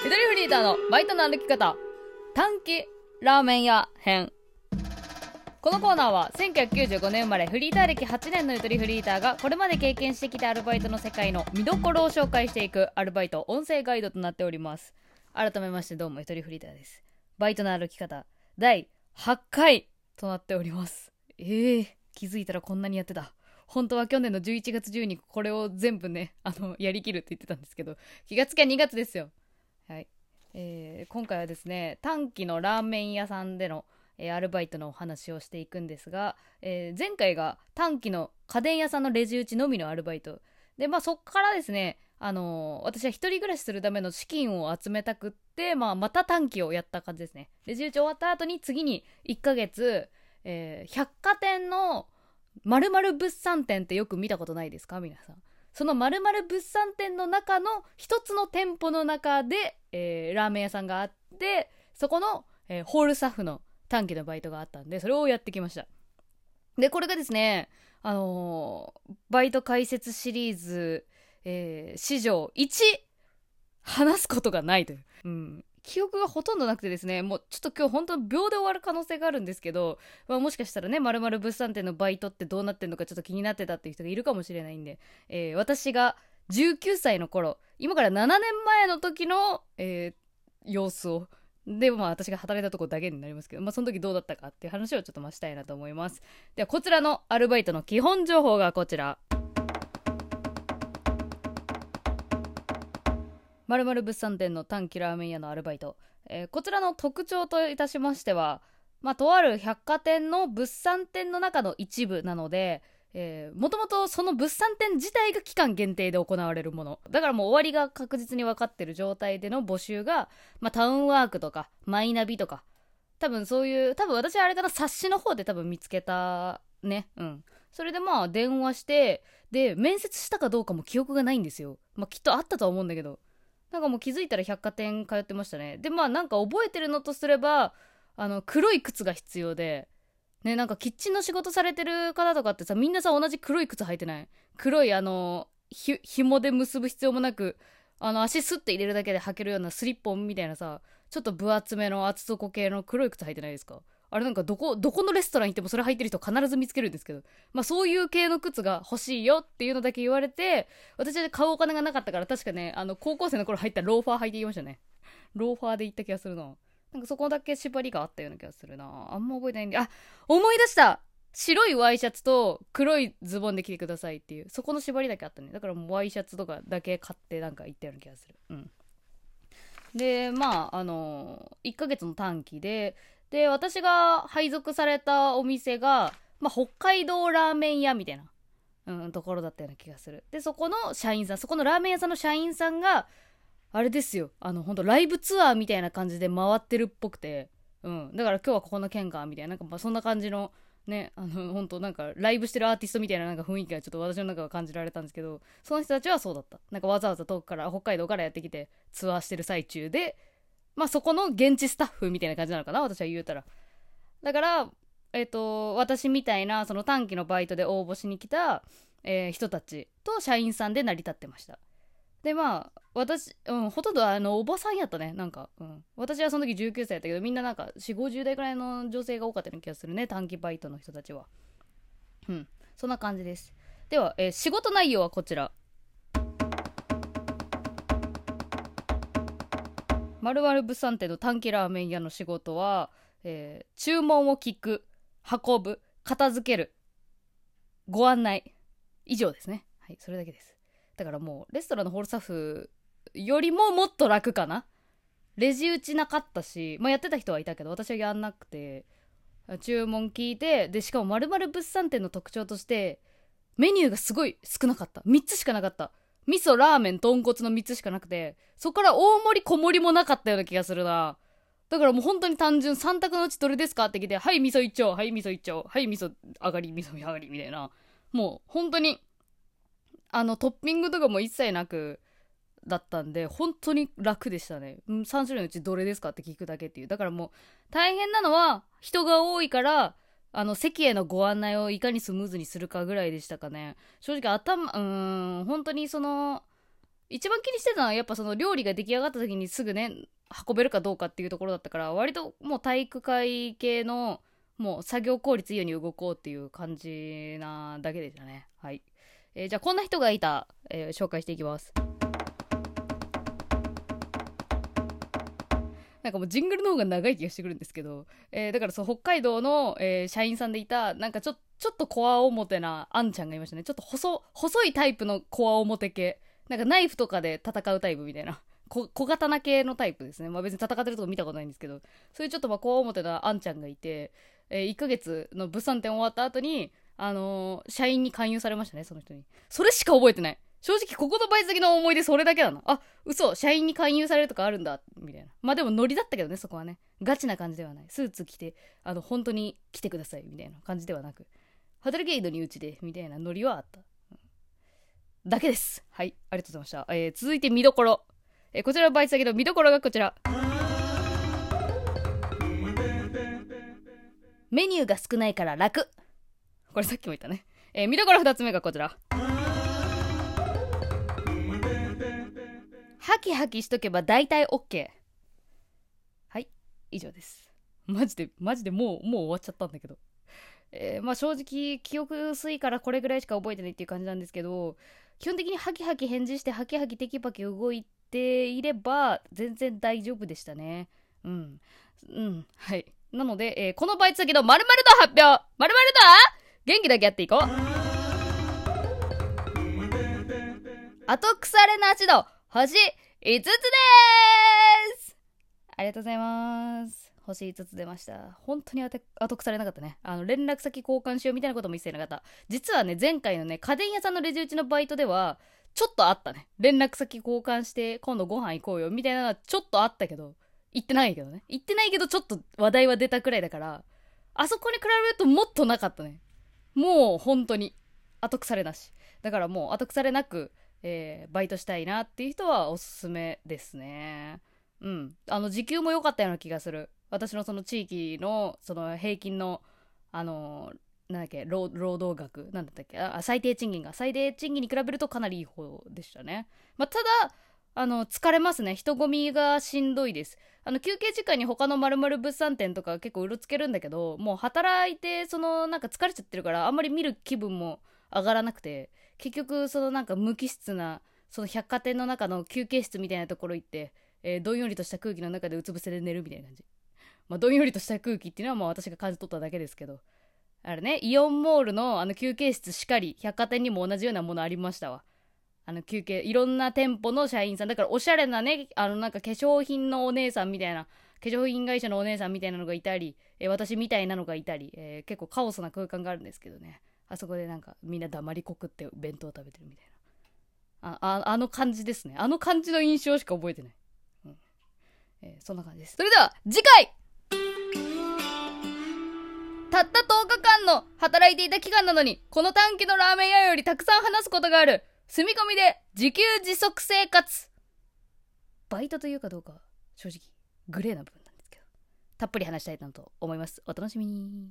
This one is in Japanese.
手取りフリーターのバイトの歩き方短期ラーメン屋編。このコーナーは1995年生まれ、フリーター歴8年のゆとりフリーターがこれまで経験してきたアルバイトの世界の見どころを紹介していくアルバイト音声ガイドとなっております。改めましてどうもゆとりフリーターです。バイトの歩き方第8回となっております。気づいたらこんなにやってた。本当は去年の11月12日これを全部ねやりきるって言ってたんですけど、気がつきゃ2月ですよ。はい、今回はですね、短期のラーメン屋さんでの、アルバイトのお話をしていくんですが、前回が短期の家電屋さんのレジ打ちのみのアルバイトで、そっからですね、私は一人暮らしするための資金を集めたくって、また短期をやった感じですね。レジ打ち終わった後に次に1ヶ月、百貨店の〇〇物産展ってよく見たことないですか皆さん。その〇〇物産展の中の一つの店舗の中で、ラーメン屋さんがあって、そこの、ホールスタッフの短期のバイトがあったんで、それをやってきました。でこれがですね、バイト解説シリーズ、史上1話すことがないという、記憶がほとんどなくてですね、もうちょっと今日本当に秒で終わる可能性があるんですけど、もしかしたらね、〇〇物産展のバイトってどうなってんのかちょっと気になってたっていう人がいるかもしれないんで、私が19歳の頃、今から7年前の時の、様子をで、私が働いたとこだけになりますけど、その時どうだったかっていう話をちょっとしたいなと思います。ではこちらのアルバイトの基本情報がこちら。〇〇物産展の短期ラーメン屋のアルバイト、こちらの特徴といたしましては、とある百貨店の物産展の中の一部なので、もともとその物産展自体が期間限定で行われるものだから、もう終わりが確実に分かってる状態での募集が、タウンワークとかマイナビとか、多分私はあれかな、冊子の方で多分見つけたね。それで電話して、で面接したかどうかも記憶がないんですよ。きっとあったとは思うんだけど、もう気づいたら百貨店通ってましたね。で覚えてるのとすれば、黒い靴が必要でね、キッチンの仕事されてる方とかってさ、みんなさ同じ黒い靴履いてない？黒い紐で結ぶ必要もなく、足スッて入れるだけで履けるようなスリッポンみたいなさ、ちょっと分厚めの厚底系の黒い靴履いてないですか？あれどこのレストラン行ってもそれ履いてる人必ず見つけるんですけど、そういう系の靴が欲しいよっていうのだけ言われて、私は買うお金がなかったから、確かね高校生の頃入ったローファー履いていましたね。ローファーで行った気がするな。そこだけ縛りがあったような気がするな。あんま覚えてないんで、思い出した。白いワイシャツと黒いズボンで着てくださいっていう、そこの縛りだけあったね。だからもうワイシャツとかだけ買って行ったような気がする。で1ヶ月の短期で、私が配属されたお店が、北海道ラーメン屋みたいな、ところだったような気がする。でそこのラーメン屋さんの社員さんがあれですよ、ほんとライブツアーみたいな感じで回ってるっぽくて、だから今日はここの県かみたいな、そんな感じのね、ほんとライブしてるアーティストみたいな雰囲気がちょっと私の中が感じられたんですけど、その人たちはそうだった。わざわざ遠くから北海道からやってきてツアーしてる最中で、そこの現地スタッフみたいな感じなのかな、私は言うたら。だから私みたいなその短期のバイトで応募しに来た、人たちと社員さんで成り立ってました。で私、ほとんどおばさんやったね。私はその時19歳やったけど、みんな4、50代くらいの女性が多かったような気がするね、短期バイトの人たちは。そんな感じです。では、仕事内容はこちら。〇〇物産展の短期ラーメン屋の仕事は、注文を聞く、運ぶ、片付ける、ご案内、以上ですね。はい、それだけです。だからもうレストランのホールスタッフよりももっと楽かな。レジ打ちなかったし、やってた人はいたけど私はやんなくて、注文聞いて、でしかも〇〇物産展の特徴としてメニューがすごい少なかった。3つしかなかった。味噌、ラーメン、豚骨の3つしかなくて、そこから大盛り小盛りもなかったような気がするな。だからもう本当に単純、3択のうちどれですかって聞いて、はい味噌一丁、はい味噌一丁、はい味噌上がり、味噌上がりみたいな、もう本当にトッピングとかも一切なくだったんで、本当に楽でしたね。3種類のうちどれですかって聞くだけっていう。だからもう大変なのは人が多いから、席へのご案内をいかにスムーズにするかぐらいでしたかね。正直本当に一番気にしてたのはやっぱその料理が出来上がった時にすぐね運べるかどうかっていうところだったから、割ともう体育会系のもう作業効率いいように動こうっていう感じなだけでしたね。はい、じゃあこんな人がいた、紹介していきます。なんかもうジングルの方が長い気がしてくるんですけど、だからそう北海道の、社員さんでいたなんかちょっとコア表なあんちゃんがいましたね。ちょっと細いタイプのコア表系、なんかナイフとかで戦うタイプみたいな小刀系のタイプですね。まあ別に戦ってるとこ見たことないんですけど、そういうちょっとまあコア表なあんちゃんがいて、1ヶ月の物産展終わった後に社員に勧誘されましたね、その人に。それしか覚えてない。正直ここのバイト先の思い出それだけだな。あ、嘘、社員に勧誘されるとかあるんだみたいな。まあでもノリだったけどね、そこはね。ガチな感じではない。スーツ着て本当に来てくださいみたいな感じではなく、働きやいいのにうちでみたいなノリはあった、うん、だけです。はい、ありがとうございました。続いて見どころ、こちらのバイト先の見どころがこちら。メニューが少ないから楽。これさっきも言ったね。見どころ2つ目がこちら。ハキハキしとけば大体 OK。 はい、以上です。マジでもう終わっちゃったんだけど、まあ正直記憶薄いからこれぐらいしか覚えてないっていう感じなんですけど、基本的にハキハキ返事してハキハキテキパキ動いていれば全然大丈夫でしたね。うんうん、はい。なので、このバイト先の〇〇と発表。〇〇と元気だけやっていこう。後腐れなしの星5つでーす。ありがとうございます。星5つ出ました。本当に後腐れなかったね。連絡先交換しようみたいなことも一切なかった。実はね、前回のね家電屋さんのレジ打ちのバイトではちょっとあったね。連絡先交換して今度ご飯行こうよみたいなのはちょっとあったけど、行ってないけどね。行ってないけどちょっと話題は出たくらいだから、あそこに比べるともっとなかったね。もう本当に後腐れなしだから、もう後腐れなくバイトしたいなっていう人はおすすめですね。うん、時給も良かったような気がする。私のその地域のその平均のなんだっけ 労働額なんだったっけ、最低賃金が最低賃金に比べるとかなりいい方でしたね。まあ、ただ疲れますね。人混みがしんどいです。休憩時間に他の〇〇物産展とか結構うろつけるんだけど、もう働いてなんか疲れちゃってるからあんまり見る気分も上がらなくて、結局なんか無機質なその百貨店の中の休憩室みたいなところ行って、どんよりとした空気の中でうつ伏せで寝るみたいな感じ。まあどんよりとした空気っていうのはまあ私が感じ取っただけですけど、あれね、イオンモールの休憩室しかり百貨店にも同じようなものありましたわ。休憩、いろんな店舗の社員さんだからおしゃれなね、なんか化粧品のお姉さんみたいな、化粧品会社のお姉さんみたいなのがいたり、私みたいなのがいたり、結構カオスな空間があるんですけどね。あそこでなんかみんな黙りこくって弁当食べてるみたいな、あの感じですね。あの感じの印象しか覚えてない、うん。そんな感じです。それでは次回、たった10日間の働いていた期間なのにこの短期のラーメン屋よりたくさん話すことがある。住み込みで自給自足生活。バイトというかどうか正直グレーな部分なんですけど、たっぷり話したいなと思います。お楽しみに。